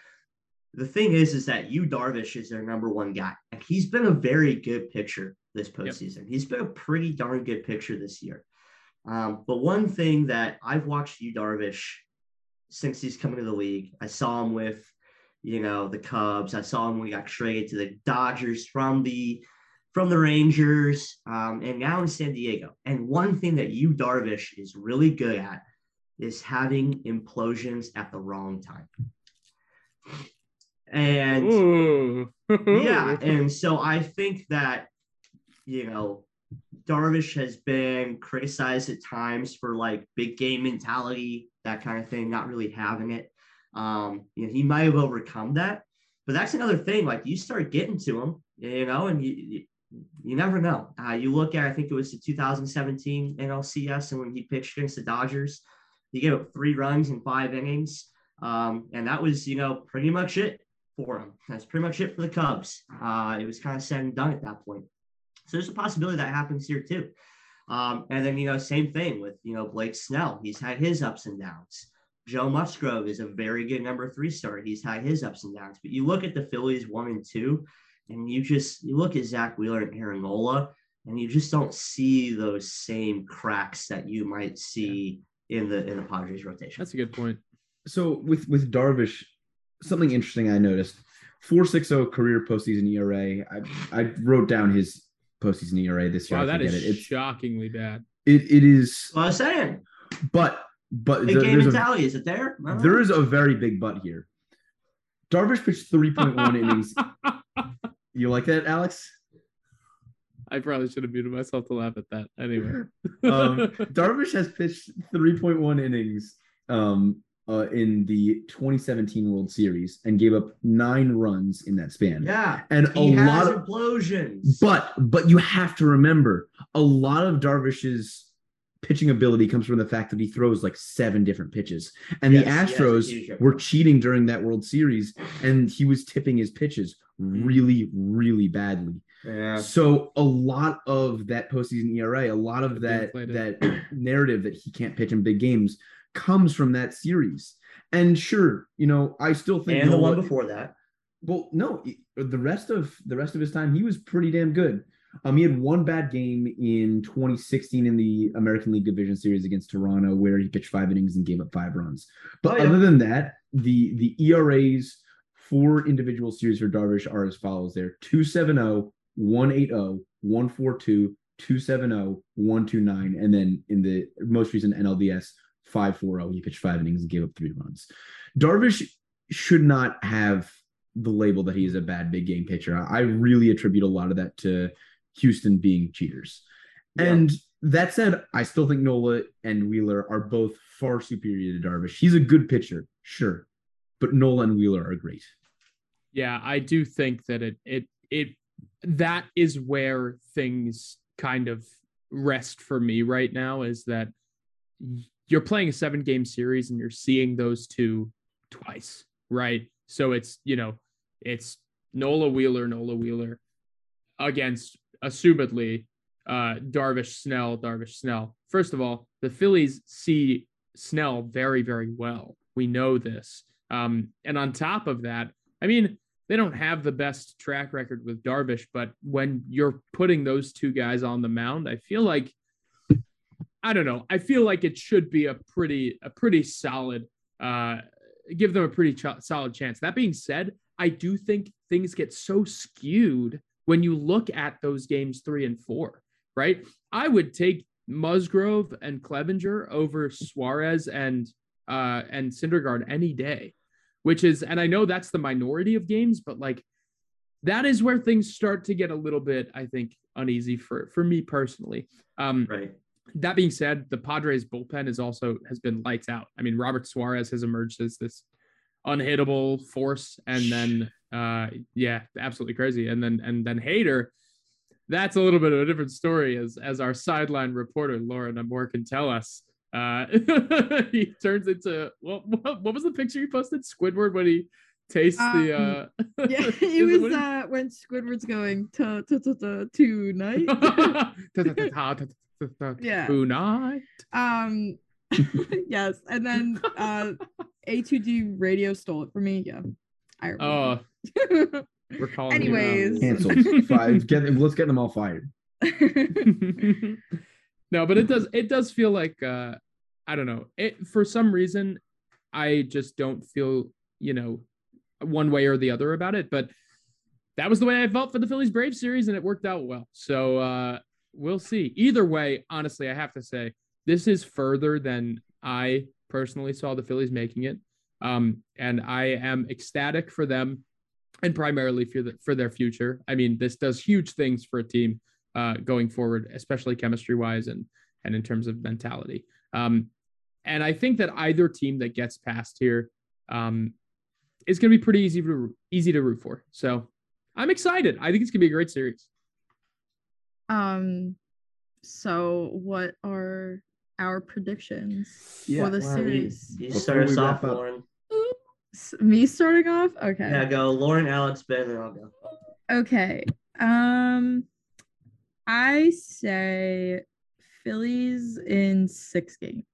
The thing is that Yu Darvish is their number one guy. And he's been a very good pitcher this postseason. Yep. He's been a pretty darn good pitcher this year. But one thing that I've watched Yu Darvish since he's coming to the league, I saw him with, you know, the Cubs. I saw him when he got traded to the Dodgers from the Rangers, and now in San Diego. And one thing that Yu Darvish is really good at is having implosions at the wrong time. And yeah, and so I think that, you know, Darvish has been criticized at times for like big game mentality, that kind of thing, not really having it. You know, he might have overcome that, but that's another thing. Like you start getting to him, you know, and you never know. You look at, I think it was the 2017 NLCS, and when he pitched against the Dodgers, he gave up 3 runs in 5 innings, and that was, you know, pretty much it for him. That's pretty much it for the Cubs. It was kind of said and done at that point. So there's a possibility that happens here too. And then, you know, same thing with, you know, Blake Snell. He's had his ups and downs. Joe Musgrove is a very good number 3 starter. He's had his ups and downs. But you look at the Phillies 1 and 2, and you look at Zach Wheeler and Aaron Nola, and you just don't see those same cracks that you might see in the Padres rotation. That's a good point. So with Darvish, something interesting I noticed: 4.60 career postseason ERA. I wrote down his postseason ERA this year. Wow, that is shockingly bad. It is. Well, I was saying, but big game mentality. Is it there? No. There is a very big but here. Darvish pitched 3.1 innings. You like that, Alex? I probably should have muted myself to laugh at that. Anyway, Darvish has pitched 3.1 innings in the 2017 World Series and gave up 9 runs in that span. Yeah, and he has a lot of explosions. But you have to remember, a lot of Darvish's pitching ability comes from the fact that he throws like 7 different pitches, and the Astros were cheating during that World Series, and he was tipping his pitches really, really badly. Yeah. So a lot of that postseason ERA, a lot of that narrative that he can't pitch in big games comes from that series. And sure, I still think and Nola, the one before that. Well, no, the rest of his time he was pretty damn good. He had one bad game in 2016 in the American League Division Series against Toronto, where he pitched 5 innings and gave up 5 runs. But other than that, the ERAs for individual series for Darvish are as follows: there 2.70, 1.80, 1.42, 2.70, 1.29, and then in the most recent NLDS 5.40, he pitched 5 innings and gave up 3 runs. Darvish should not have the label that he is a bad big game pitcher. I really attribute a lot of that to Houston being cheaters. Yeah. And that said, I still think Nola and Wheeler are both far superior to Darvish. He's a good pitcher, sure, but Nola and Wheeler are great. Yeah, I do think that it that is where things kind of rest for me right now, is that you're playing a 7-game series and you're seeing those two twice, right? So it's, it's Nola Wheeler against assumedly Darvish Snell. First of all, the Phillies see Snell very, very well. We know this. And on top of that, I mean, they don't have the best track record with Darvish, but when you're putting those two guys on the mound, I feel like it should be a pretty solid, give them a pretty solid chance. That being said, I do think things get so skewed when you look at those games 3 and 4, right? I would take Musgrove and Clevinger over Suarez and Syndergaard any day, which is, and I know that's the minority of games, but like that is where things start to get a little bit, I think, uneasy for me personally. Right. That being said, the Padres bullpen has been lights out. I mean, Robert Suarez has emerged as this unhittable force, and then absolutely crazy. And then Hader, that's a little bit of a different story, as our sideline reporter Lauren Amour can tell us. He turns into what was the picture you posted? Squidward when he tastes the. Yeah, it was when Squidward's going tonight. Yeah. Tonight. Yes, and then A2G Radio stole it from me. Yeah. Oh. We're calling. Anyways, canceled. 5. Let's get them all fired. No, but it does feel like I don't know. It, for some reason, I just don't feel one way or the other about it. But that was the way I felt for the Phillies Braves series, and it worked out well. So we'll see. Either way, honestly, I have to say this is further than I personally saw the Phillies making it, and I am ecstatic for them, and primarily for their future. I mean, this does huge things for a team. Going forward, especially chemistry-wise and in terms of mentality. And I think that either team that gets past here is going to be pretty easy to root for. So I'm excited. I think it's going to be a great series. So what are our predictions for the series? You start us off, Lauren. Oops. Me starting off? Okay. Yeah, go Lauren, Alex, Ben, and I'll go. Okay. I say Phillies in 6 games.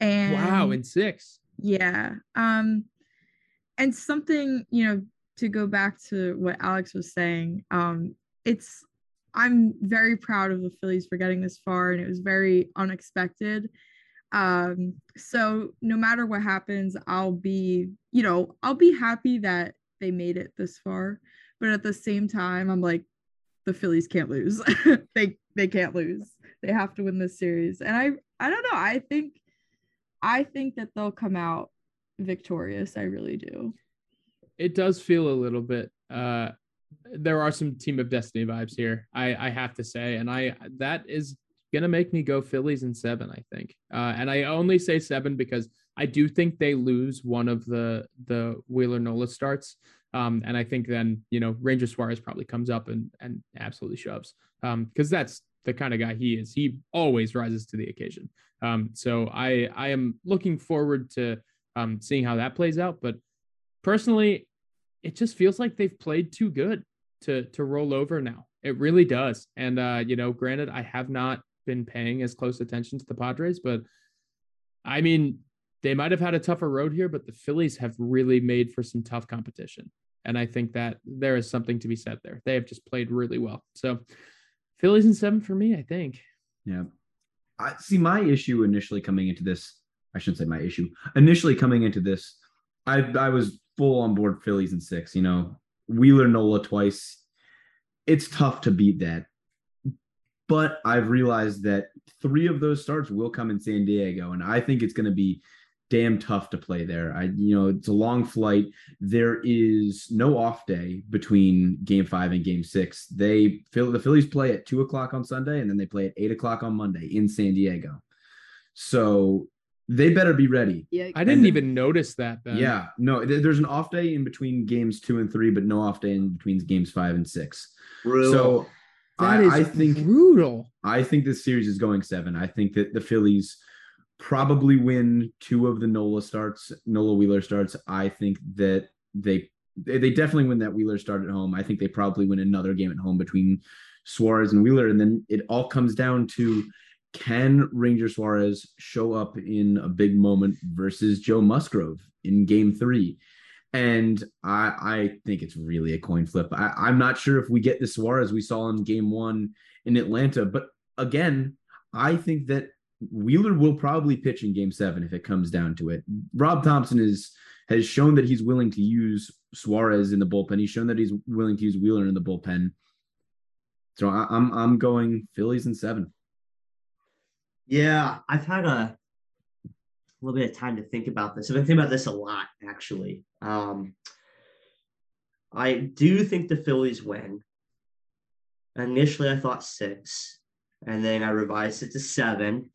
And wow, in 6. Yeah. And something, to go back to what Alex was saying, it's I'm very proud of the Phillies for getting this far, and it was very unexpected. So no matter what happens, I'll be happy that they made it this far, but at the same time, I'm like, the Phillies can't lose. They can't lose. They have to win this series. And I don't know. I think that they'll come out victorious. I really do. It does feel a little bit, there are some Team of Destiny vibes here, I have to say. And that is going to make me go Phillies in 7, I think. And I only say 7 because I do think they lose one of the Wheeler-Nola starts. And I think then, Ranger Suarez probably comes up and absolutely shoves. Because that's the kind of guy he is. He always rises to the occasion. So I am looking forward to seeing how that plays out. But personally, it just feels like they've played too good to roll over now. It really does. And, granted, I have not been paying as close attention to the Padres, but I mean, they might have had a tougher road here, but the Phillies have really made for some tough competition. And I think that there is something to be said there. They have just played really well. So Phillies in 7 for me, I think. Yeah. I see my issue initially coming into this. I shouldn't say my issue. Initially coming into this, I was full on board Phillies in 6, Wheeler-Nola twice. It's tough to beat that. But I've realized that 3 of those starts will come in San Diego, and I think it's going to be damn tough to play there. It's a long flight. There is no off day between Game 5 and Game 6. The Phillies play at 2:00 on Sunday, and then they play at 8:00 on Monday in San Diego. So they better be ready. Yeah, I didn't even notice that, Ben. Yeah, no, there's an off day in between Games 2 and 3, but no off day in between Games 5 and 6. Brutal. So that is brutal. I think this series is going 7. I think that the Phillies probably win 2 of the Nola Wheeler starts. I think that they definitely win that Wheeler start at home. I think they probably win another game at home between Suarez and Wheeler, and then it all comes down to, can Ranger Suarez show up in a big moment versus Joe Musgrove in Game 3? And I think it's really a coin flip. I'm not sure if we get the Suarez we saw in Game 1 in Atlanta. But again, I think that Wheeler will probably pitch in Game 7 if it comes down to it. Rob Thompson has shown that he's willing to use Suarez in the bullpen. He's shown that he's willing to use Wheeler in the bullpen. So I'm going Phillies in 7. Yeah, I've had a little bit of time to think about this. I've been thinking about this a lot, actually. I do think the Phillies win. Initially, I thought 6, and then I revised it to 7,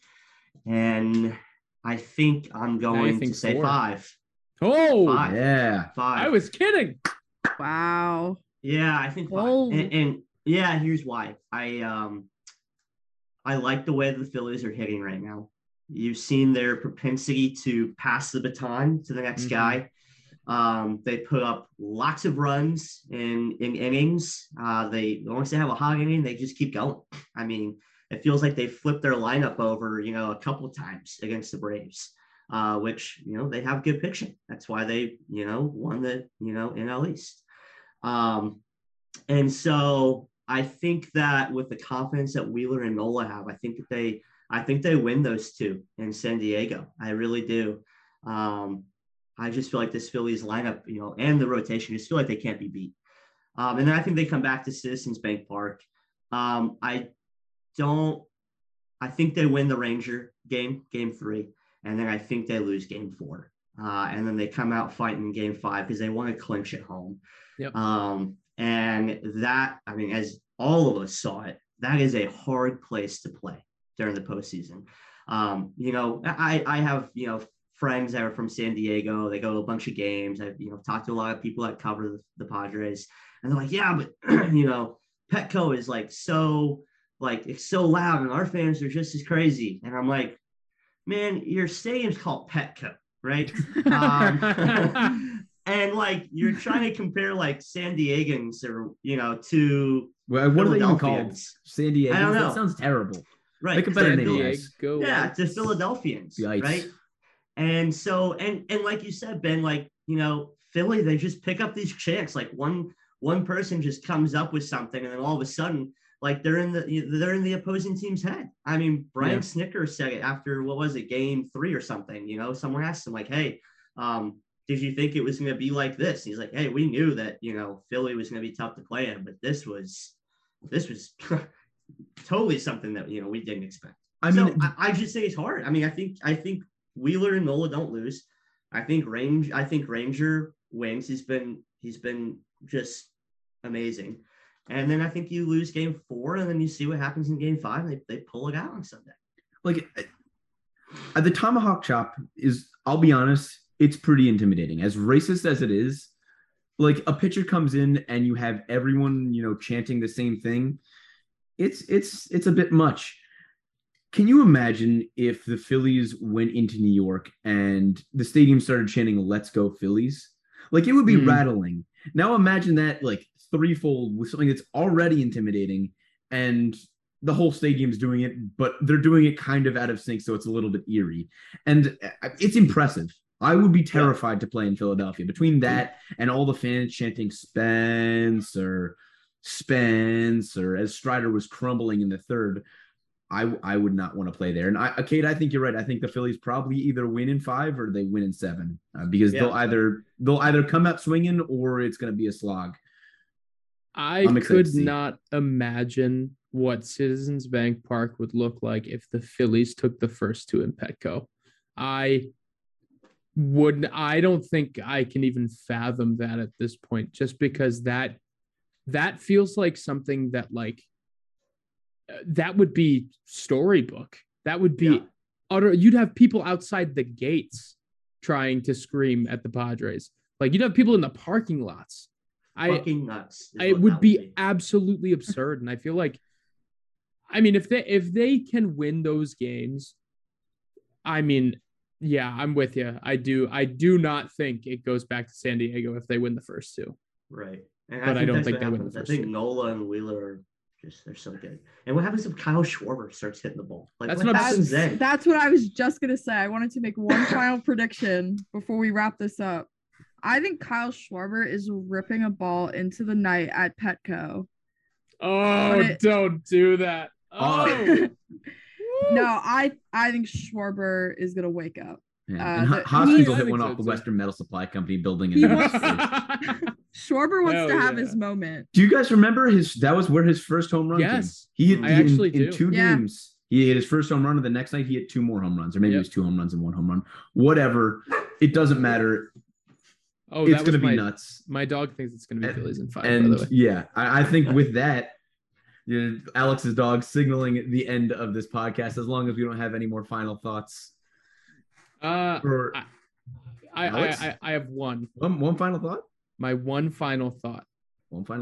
and I think I'm going to say 4. 5. Oh, 5. Yeah. 5. I was kidding. Wow. Yeah, I think 5. Oh. And yeah, here's why. I like the way the Phillies are hitting right now. You've seen their propensity to pass the baton to the next guy. They put up lots of runs in innings. Once they have a hot inning, they just keep going. I mean, it feels like they flipped their lineup over, a couple of times against the Braves, which, they have good pitching. That's why they, won the, NL East. And so I think that with the confidence that Wheeler and Nola have, I think they win those 2 in San Diego. I really do. I just feel like this Phillies lineup, and the rotation, just feel like they can't be beat. And then I think they come back to Citizens Bank Park. I think they win the Ranger game 3, and then I think they lose game 4. And then they come out fighting game 5 because they want to clinch at home. Yep. And that, I mean, as all of us saw it, that is a hard place to play during the postseason. I have, friends that are from San Diego. They go to a bunch of games. I've, talked to a lot of people that cover the Padres, and they're like, yeah, but, Petco is it's so loud, and our fans are just as crazy. And I'm like, man, your stadium's called Petco, right? And you're trying to compare San Diegans or, to what are they even called? San Diego. I don't know. That sounds terrible. Right. Make a better name. Yeah, to Philadelphians. Yikes. Right. And so, and like you said, Ben, Philly, they just pick up these chicks. One person just comes up with something, and then all of a sudden, like they're in the opposing team's head. I mean, Brian Snicker said it after, what was it, game 3 or something, you know, someone asked him like, hey, did you think it was going to be like this? And he's like, hey, we knew that, you know, Philly was going to be tough to play in, but this was totally something that, you know, we didn't expect. I mean, so I just say it's hard. I mean, I think Wheeler and Nola don't lose. I think Ranger wins. He's been just amazing. And then I think you lose game 4, and then you see what happens in game 5. And they pull it out on Sunday. Like the tomahawk chop is, I'll be honest, it's pretty intimidating. As racist as it is, like a pitcher comes in and you have everyone, you know, chanting the same thing. It's a bit much. Can you imagine if the Phillies went into New York and the stadium started chanting, "Let's go Phillies"? Like, it would be rattling. Now imagine that like threefold with something that's already intimidating, and the whole stadium's doing it, but they're doing it kind of out of sync, so it's a little bit eerie. And it's impressive. I would be terrified to play in Philadelphia. Between that and all the fans chanting Spencer, as Strider was crumbling in the third, I would not want to play there. And Kate, I think you're right. I think the Phillies probably either win in 5 or they win in 7 because they'll either come out swinging or it's going to be a slog. I could not imagine what Citizens Bank Park would look like if the Phillies took the first 2 in Petco. I don't think I can even fathom that at this point, just because that feels like something that, like, that would be storybook. That would be utter. You'd have people outside the gates trying to scream at the Padres. Like, you'd have people in the parking lots. Fucking nuts. It would be absolutely absurd. And I feel like, I mean, if they can win those games, I mean, yeah, I'm with you. I do not think it goes back to San Diego if they win the first 2. Right. But I don't think they win the first 2. I think Nola and Wheeler are just, they're so good. And what happens if Kyle Schwarber starts hitting the ball? Like, what happens then? That's what I was just going to say. I wanted to make one final prediction before we wrap this up. I think Kyle Schwarber is ripping a ball into the night at Petco. Oh, don't do that. Oh. No, I think Schwarber is going to wake up. Yeah. And Hoskins will hit one off the Western Metal Supply Company building. Schwarber wants to have his moment. Do you guys remember that was where his first home run came? Yes. I actually do. In 2 games, he hit his first home run, and the next night he hit 2 more home runs, or maybe it was 2 home runs and 1 home run. Whatever. It doesn't matter. Oh, it's going to be nuts. My dog thinks it's going to be Phillies in 5, by the way. Yeah, I think with that, Alex's dog signaling the end of this podcast, as long as we don't have any more final thoughts. I have one. One final thought? My one final thought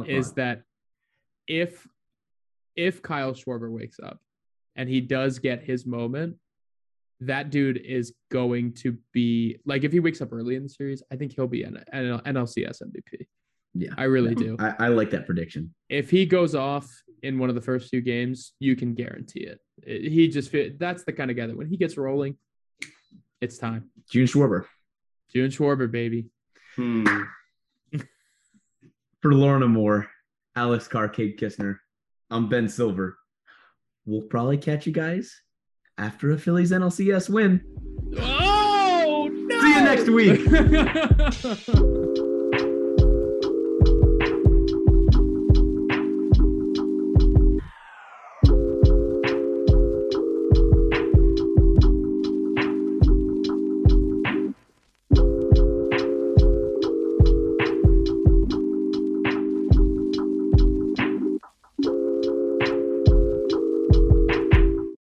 is that if Kyle Schwarber wakes up and he does get his moment, that dude is going to be, like, if he wakes up early in the series, I think he'll be an NLCS MVP. Yeah, I really do. I like that prediction. If he goes off in one of the first 2 games, you can guarantee it. That's the kind of guy that when he gets rolling, it's time. June Schwarber, baby. For Lauren Amour, Alex Carr, Kate Kistner, I'm Ben Silver. We'll probably catch you guys after a Phillies NLCS win. Oh, no! See you next week.